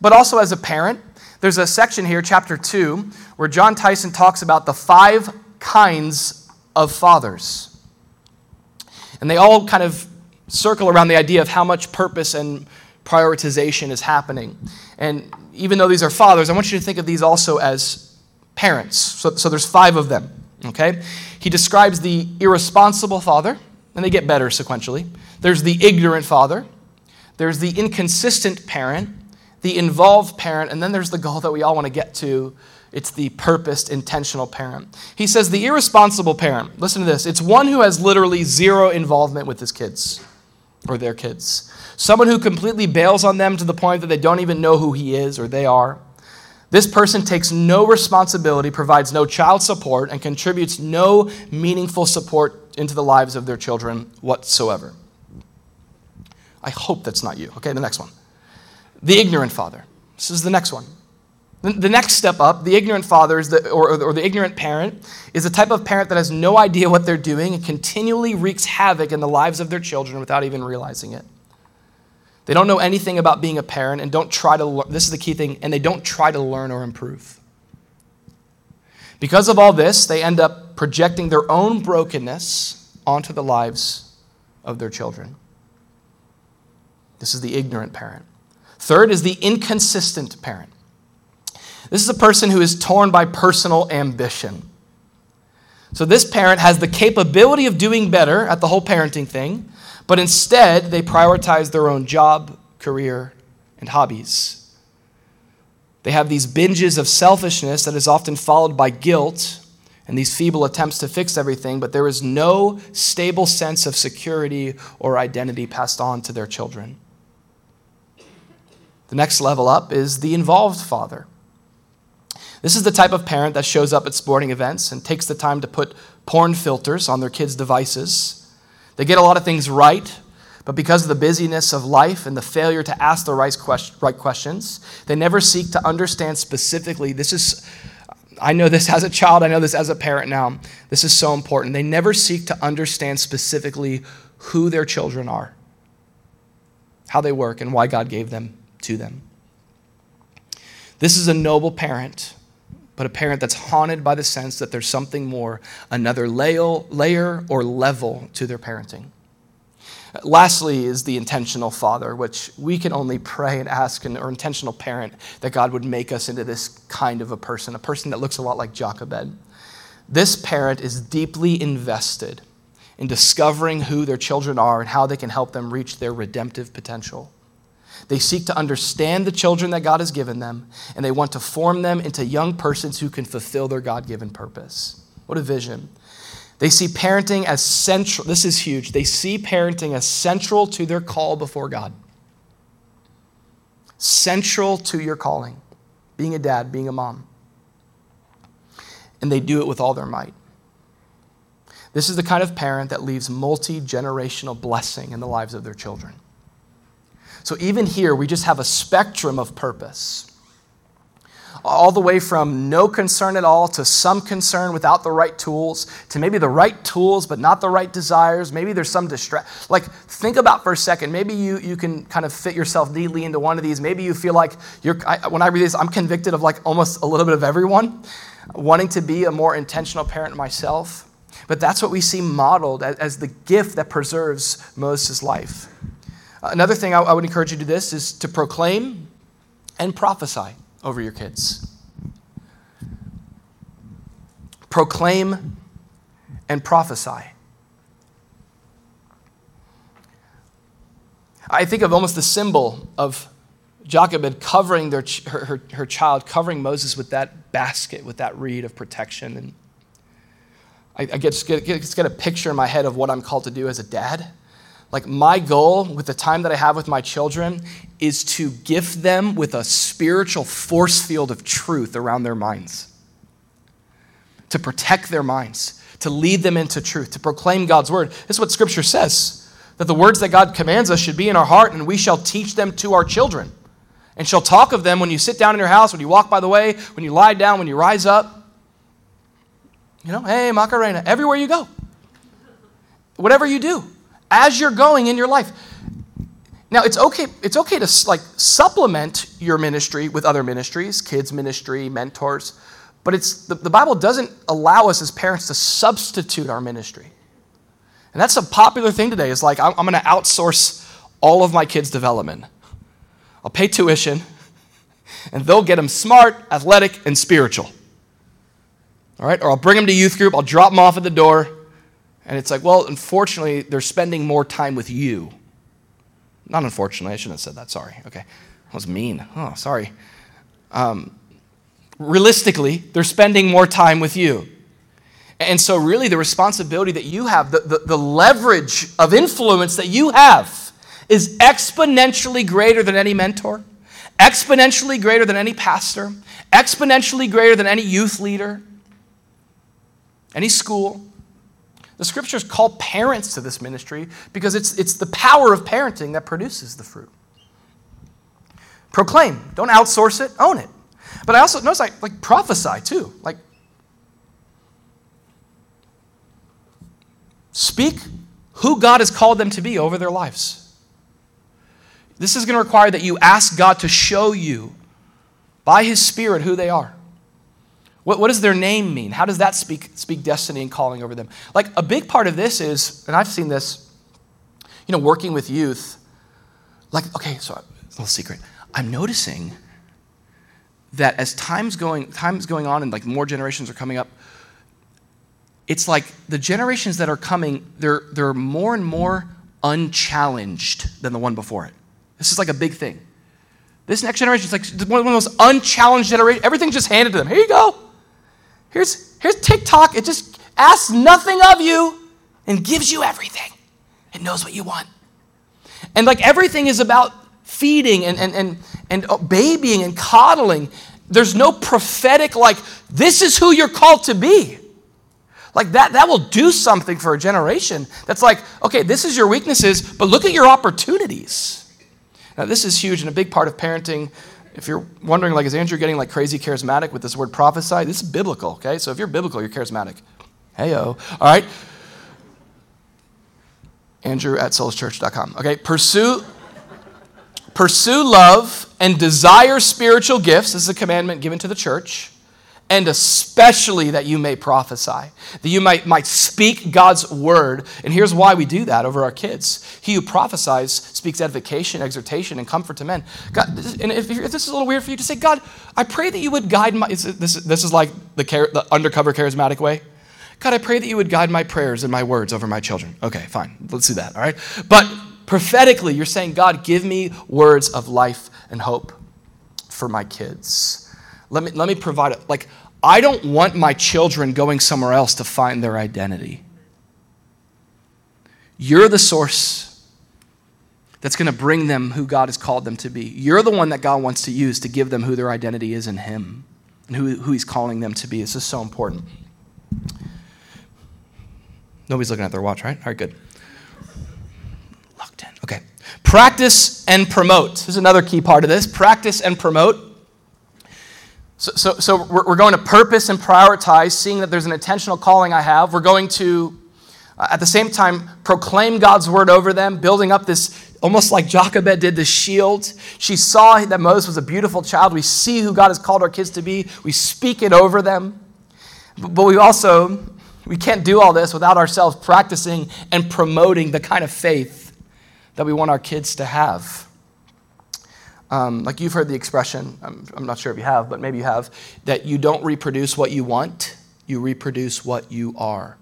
but also as a parent. There's a section here, chapter two, where John Tyson talks about the five kinds of fathers. And they all kind of circle around the idea of how much purpose and prioritization is happening. And even though these are fathers, I want you to think of these also as parents. So, so there's five of them, okay? He describes the irresponsible father, and they get better sequentially. There's the ignorant father. There's the inconsistent parent, the involved parent, and then there's the goal that we all want to get to. It's the purposed, intentional parent. He says the irresponsible parent, listen to this, it's one who has literally zero involvement with his kids or their kids. Someone who completely bails on them to the point that they don't even know who he is or they are. This person takes no responsibility, provides no child support, and contributes no meaningful support into the lives of their children whatsoever. I hope that's not you. Okay, the next one. The ignorant father. This is the next one. The next step up, the ignorant father is the, or, or the ignorant parent is the type of parent that has no idea what they're doing and continually wreaks havoc in the lives of their children without even realizing it. They don't know anything about being a parent and don't try to learn. This is the key thing, and they don't try to learn or improve. Because of all this, they end up projecting their own brokenness onto the lives of their children. This is the ignorant parent. Third is the inconsistent parent. This is a person who is torn by personal ambition. So this parent has the capability of doing better at the whole parenting thing, but instead they prioritize their own job, career, and hobbies. They have these binges of selfishness that is often followed by guilt and these feeble attempts to fix everything, but there is no stable sense of security or identity passed on to their children. The next level up is the involved father. This is the type of parent that shows up at sporting events and takes the time to put porn filters on their kids' devices. They get a lot of things right, but because of the busyness of life and the failure to ask the right questions, they never seek to understand specifically. This is, I know this as a child, I know this as a parent now. This is so important. They never seek to understand specifically who their children are, how they work, and why God gave them to them. This is a noble parent, but a parent that's haunted by the sense that there's something more, another layer or level to their parenting. Lastly is the intentional father, which we can only pray and ask an or intentional parent that God would make us into this kind of a person, a person that looks a lot like Jochebed. This parent is deeply invested in discovering who their children are and how they can help them reach their redemptive potential. They seek to understand the children that God has given them, and they want to form them into young persons who can fulfill their God-given purpose. What a vision. They see parenting as central. This is huge. They see parenting as central to their call before God. Central to your calling, being a dad, being a mom. And they do it with all their might. This is the kind of parent that leaves multi-generational blessing in the lives of their children. So even here, we just have a spectrum of purpose, all the way from no concern at all to some concern without the right tools, to maybe the right tools but not the right desires. Maybe there's some distraction. Like, think about for a second. Maybe you, you can kind of fit yourself neatly into one of these. Maybe you feel like, you're. I, when I read this, I'm convicted of like almost a little bit of everyone, wanting to be a more intentional parent myself. But that's what we see modeled as, as the gift that preserves Moses' life. Another thing I would encourage you to do this is to proclaim and prophesy over your kids. Proclaim and prophesy. I think of almost the symbol of Jochebed covering their, her, her, her child, covering Moses with that basket, with that reed of protection. And I, I just get, get, get a picture in my head of what I'm called to do as a dad. Like, my goal with the time that I have with my children is to gift them with a spiritual force field of truth around their minds, to protect their minds, to lead them into truth, to proclaim God's word. This is what Scripture says, that the words that God commands us should be in our heart, and we shall teach them to our children, and shall talk of them when you sit down in your house, when you walk by the way, when you lie down, when you rise up. You know, hey, Macarena, everywhere you go, whatever you do, as you're going in your life. Now, it's okay, it's okay to like supplement your ministry with other ministries, kids ministry, mentors, but it's the, the Bible doesn't allow us as parents to substitute our ministry. And that's a popular thing today. It's like, I'm, I'm going to outsource all of my kids' development. I'll pay tuition, and they'll get them smart, athletic, and spiritual. All right? Or I'll bring them to youth group. I'll drop them off at the door. And it's like, well, unfortunately, they're spending more time with you. Not unfortunately, I shouldn't have said that. Sorry. Okay. That was mean. Oh, sorry. Um, realistically, they're spending more time with you. And so really the responsibility that you have, the, the, the leverage of influence that you have is exponentially greater than any mentor, exponentially greater than any pastor, exponentially greater than any youth leader, any school. The Scriptures call parents to this ministry because it's, it's the power of parenting that produces the fruit. Proclaim. Don't outsource it. Own it. But I also notice I like prophesy too. Like speak who God has called them to be over their lives. This is going to require that you ask God to show you by His Spirit who they are. What, what does their name mean? How does that speak, speak destiny and calling over them? Like a big part of this is, and I've seen this, you know, working with youth. Like, okay, so I, it's a little secret. I'm noticing that as time's going, time's going on and like more generations are coming up, it's like the generations that are coming, they're, they're more and more unchallenged than the one before it. This is like a big thing. This next generation is like one of the most unchallenged generations. Everything's just handed to them. Here you go. Here's, here's TikTok. It just asks nothing of you and gives you everything. It knows what you want. And like everything is about feeding and, and, and, and babying and coddling. There's no prophetic like, this is who you're called to be. Like that, that will do something for a generation. That's like, okay, this is your weaknesses, but look at your opportunities. Now this is huge and a big part of parenting. If you're wondering, like, is Andrew getting like crazy charismatic with this word prophesy? This is biblical, okay? So if you're biblical, you're charismatic. Hey-o. All right? Andrew at soulless church dot com. Okay, pursue, pursue love and desire spiritual gifts. This is a commandment given to the church. And especially that you may prophesy, that you might, might speak God's word. And here's why we do that over our kids. He who prophesies speaks edification, exhortation, and comfort to men. God, and if, if this is a little weird for you to say, God, I pray that you would guide my, this, this is like the, the undercover charismatic way. God, I pray that you would guide my prayers and my words over my children. Okay, fine. Let's do that, all right? But prophetically, you're saying, God, give me words of life and hope for my kids. Let me, let me provide it. Like, I don't want my children going somewhere else to find their identity. You're the source that's going to bring them who God has called them to be. You're the one that God wants to use to give them who their identity is in Him and who, who He's calling them to be. This is so important. Nobody's looking at their watch, right? All right, good. Locked in. Okay. Practice and promote. This is another key part of this. Practice and promote. So, so, so we're going to purpose and prioritize, seeing that there's an intentional calling I have. We're going to, uh, at the same time, proclaim God's word over them, building up this, almost like Jochebed did, this shield. She saw that Moses was a beautiful child. We see who God has called our kids to be. We speak it over them. But, but we also, we can't do all this without ourselves practicing and promoting the kind of faith that we want our kids to have. Um, like you've heard the expression, I'm, I'm not sure if you have, but maybe you have, that you don't reproduce what you want, you reproduce what you are.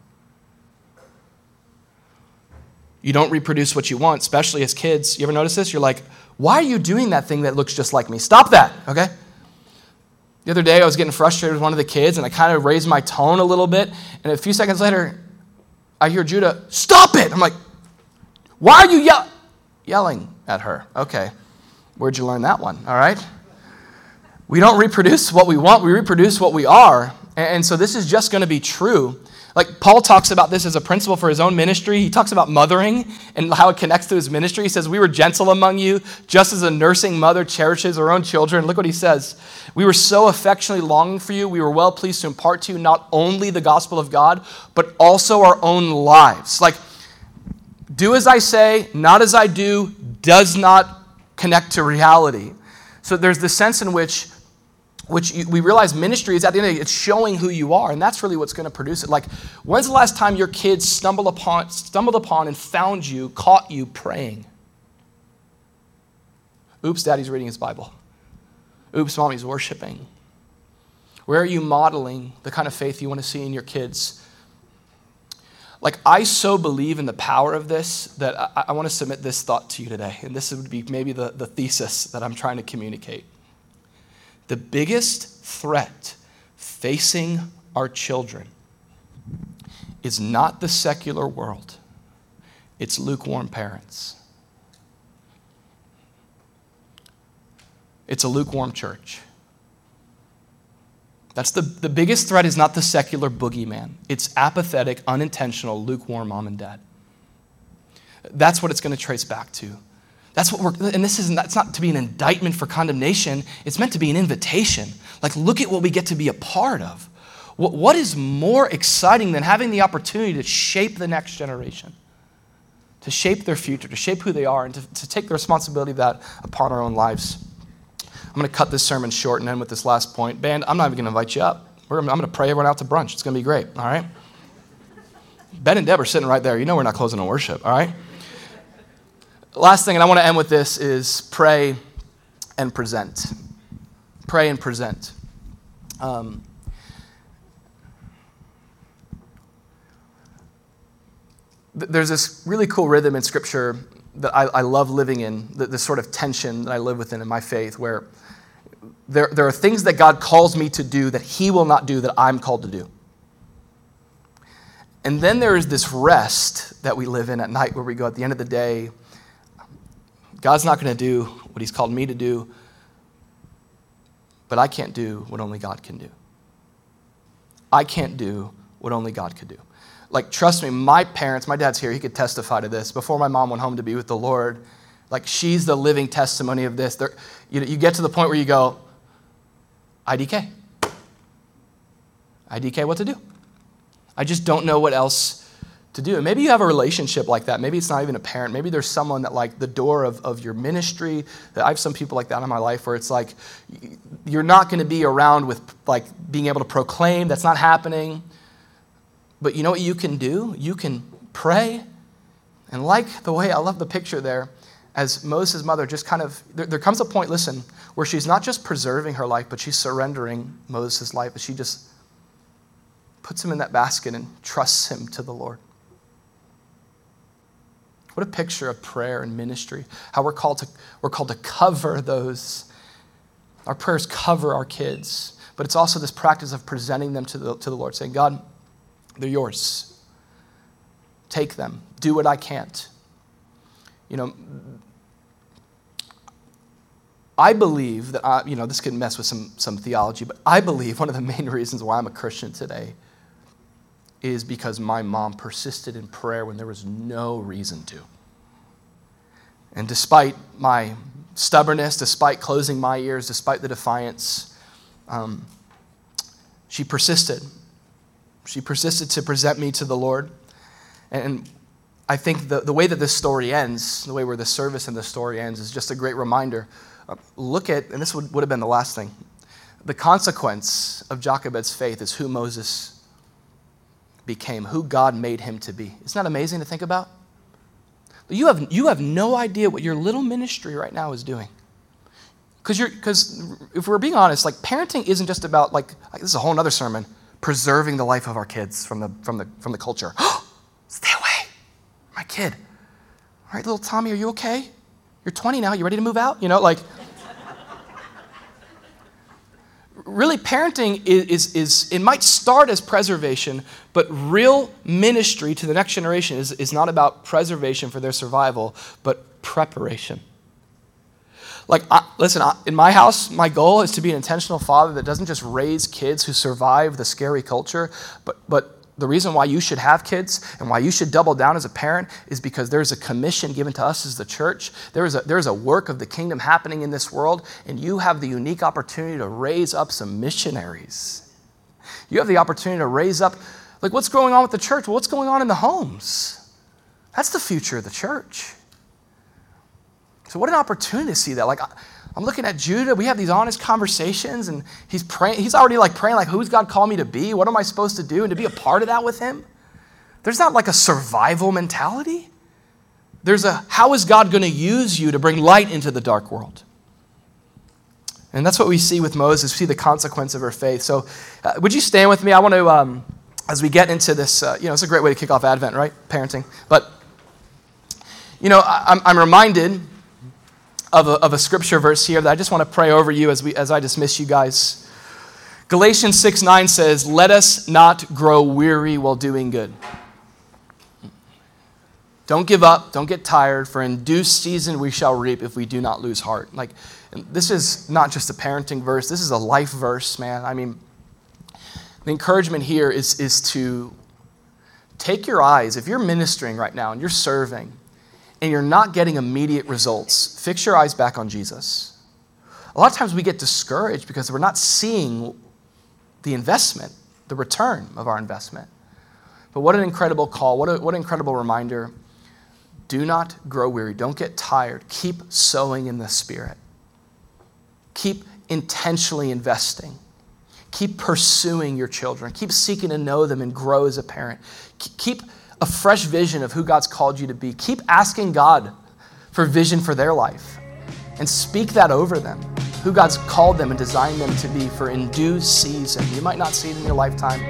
You don't reproduce what you want, especially as kids. You ever notice this? You're like, why are you doing that thing that looks just like me? Stop that, okay? The other day I was getting frustrated with one of the kids and I kind of raised my tone a little bit. And a few seconds later, I hear Judah, stop it! I'm like, why are you ye- yelling at her? Okay. Where'd you learn that one? All right. We don't reproduce what we want. We reproduce what we are. And so this is just going to be true Like, Paul talks about this as a principle for his own ministry. He talks about mothering and how it connects to his ministry. He says, we were gentle among you, just as a nursing mother cherishes her own children. Look what he says. We were so affectionately longing for you. We were well pleased to impart to you not only the gospel of God, but also our own lives. Like, do as I say, not as I do, does not connect to reality. So there's this sense in which which we realize ministry is, at the end of the day, it's showing who you are, and that's really what's going to produce it. Like, when's the last time your kids stumbled upon, stumbled upon and found you, caught you praying? Oops, daddy's reading his Bible. Oops, mommy's worshiping. Where are you modeling the kind of faith you want to see in your kids? Like, I so believe in the power of this that I, I want to submit this thought to you today, and this would be maybe the, the thesis that I'm trying to communicate. The biggest threat facing our children is not the secular world. It's lukewarm parents. It's a lukewarm church. That's the, the biggest threat is not the secular boogeyman. It's apathetic, unintentional, lukewarm mom and dad. That's what it's going to trace back to. That's what we're, and this is not, it's not to be an indictment for condemnation. It's meant to be an invitation. Like, look at what we get to be a part of. What, what is more exciting than having the opportunity to shape the next generation, to shape their future, to shape who they are, and to, to take the responsibility of that upon our own lives? I'm going to cut this sermon short and end with this last point. Band, I'm not even going to invite you up. We're, I'm going to pray everyone out to brunch. It's going to be great, all right? Ben and Deb are sitting right there. You know we're not closing on worship, all right? Last thing, and I want to end with this, is pray and present. Pray and present. Um, th- there's this really cool rhythm in Scripture that I, I love living in, th- this sort of tension that I live within in my faith, where there, there are things that God calls me to do that he will not do that I'm called to do. And then there is this rest that we live in at night where we go, at the end of the day, God's not going to do what he's called me to do, but I can't do what only God can do. I can't do what only God could do. Like, trust me, my parents, my dad's here, he could testify to this. Before my mom went home to be with the Lord, like, she's the living testimony of this. There, you know, you get to the point where you go, I D K. I D K what to do. I just don't know what else to do. And maybe you have a relationship like that. Maybe it's not even a parent. Maybe there's someone that, like, the door of, of your ministry. I have some people like that in my life where it's like, you're not going to be around with, like, being able to proclaim. That's not happening. But you know what you can do? You can pray. And like the way, I love the picture there, as Moses' mother just kind of, there, there comes a point, listen, where she's not just preserving her life, but she's surrendering Moses' life. But she just puts him in that basket and trusts him to the Lord. What a picture of prayer and ministry. How we're called to we're called to cover those. Our prayers cover our kids. But it's also this practice of presenting them to the, to the Lord, saying, God, they're yours. Take them. Do what I can't. You know, I believe that, I, you know, this could mess with some, some theology, but I believe one of the main reasons why I'm a Christian today is because my mom persisted in prayer when there was no reason to. And despite my stubbornness, despite closing my ears, despite the defiance, um, she persisted. She persisted to present me to the Lord. And I think the, the way that this story ends, the way where the service and the story ends, is just a great reminder. Uh, look at, and this would, would have been the last thing, the consequence of Jochebed's faith is who Moses became, who God made him to be. Isn't that amazing to think about? You have, you have no idea what your little ministry right now is doing. Because you're, because if we're being honest, like, parenting isn't just about, like, like, this is a whole other sermon, preserving the life of our kids from the from the from the culture. Stay away, my kid. All right, little Tommy, are you okay? You're twenty now, you ready to move out? You know, like, really, parenting is, is, is, it might start as preservation, but real ministry to the next generation is, is not about preservation for their survival, but preparation. Like, I, listen, I, in my house, my goal is to be an intentional father that doesn't just raise kids who survive the scary culture, but, but The reason why you should have kids and why you should double down as a parent is because there's a commission given to us as the church. There is a, there is a work of the kingdom happening in this world, and you have the unique opportunity to raise up some missionaries. You have the opportunity to raise up, like, what's going on with the church? Well, what's going on in the homes? That's the future of the church. So what an opportunity to see that. Like, I'm looking at Judah. We have these honest conversations, and he's praying. He's already like praying, like, who's God called me to be? What am I supposed to do? And to be a part of that with him, there's not like a survival mentality. There's a, how is God going to use you to bring light into the dark world? And that's what we see with Moses. We see the consequence of her faith. So uh, would you stand with me? I want to, um, as we get into this, uh, you know, it's a great way to kick off Advent, right? Parenting. But, you know, I, I'm, I'm reminded Of a, of a scripture verse here that I just want to pray over you as we as I dismiss you guys. Galatians six nine says, "Let us not grow weary while doing good. Don't give up, don't get tired, for in due season we shall reap if we do not lose heart." Like, this is not just a parenting verse, this is a life verse, man. I mean, the encouragement here is is to take your eyes, if you're ministering right now and you're serving, and you're not getting immediate results, fix your eyes back on Jesus. A lot of times we get discouraged because we're not seeing the investment, the return of our investment. But what an incredible call, what, a, what an incredible reminder. Do not grow weary, don't get tired. Keep sowing in the Spirit. Keep intentionally investing. Keep pursuing your children. Keep seeking to know them and grow as a parent. Keep a fresh vision of who God's called you to be. Keep asking God for vision for their life and speak that over them, who God's called them and designed them to be for in due season. You might not see it in your lifetime.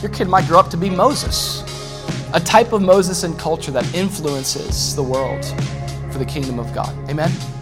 Your kid might grow up to be Moses, a type of Moses in culture that influences the world for the kingdom of God. Amen?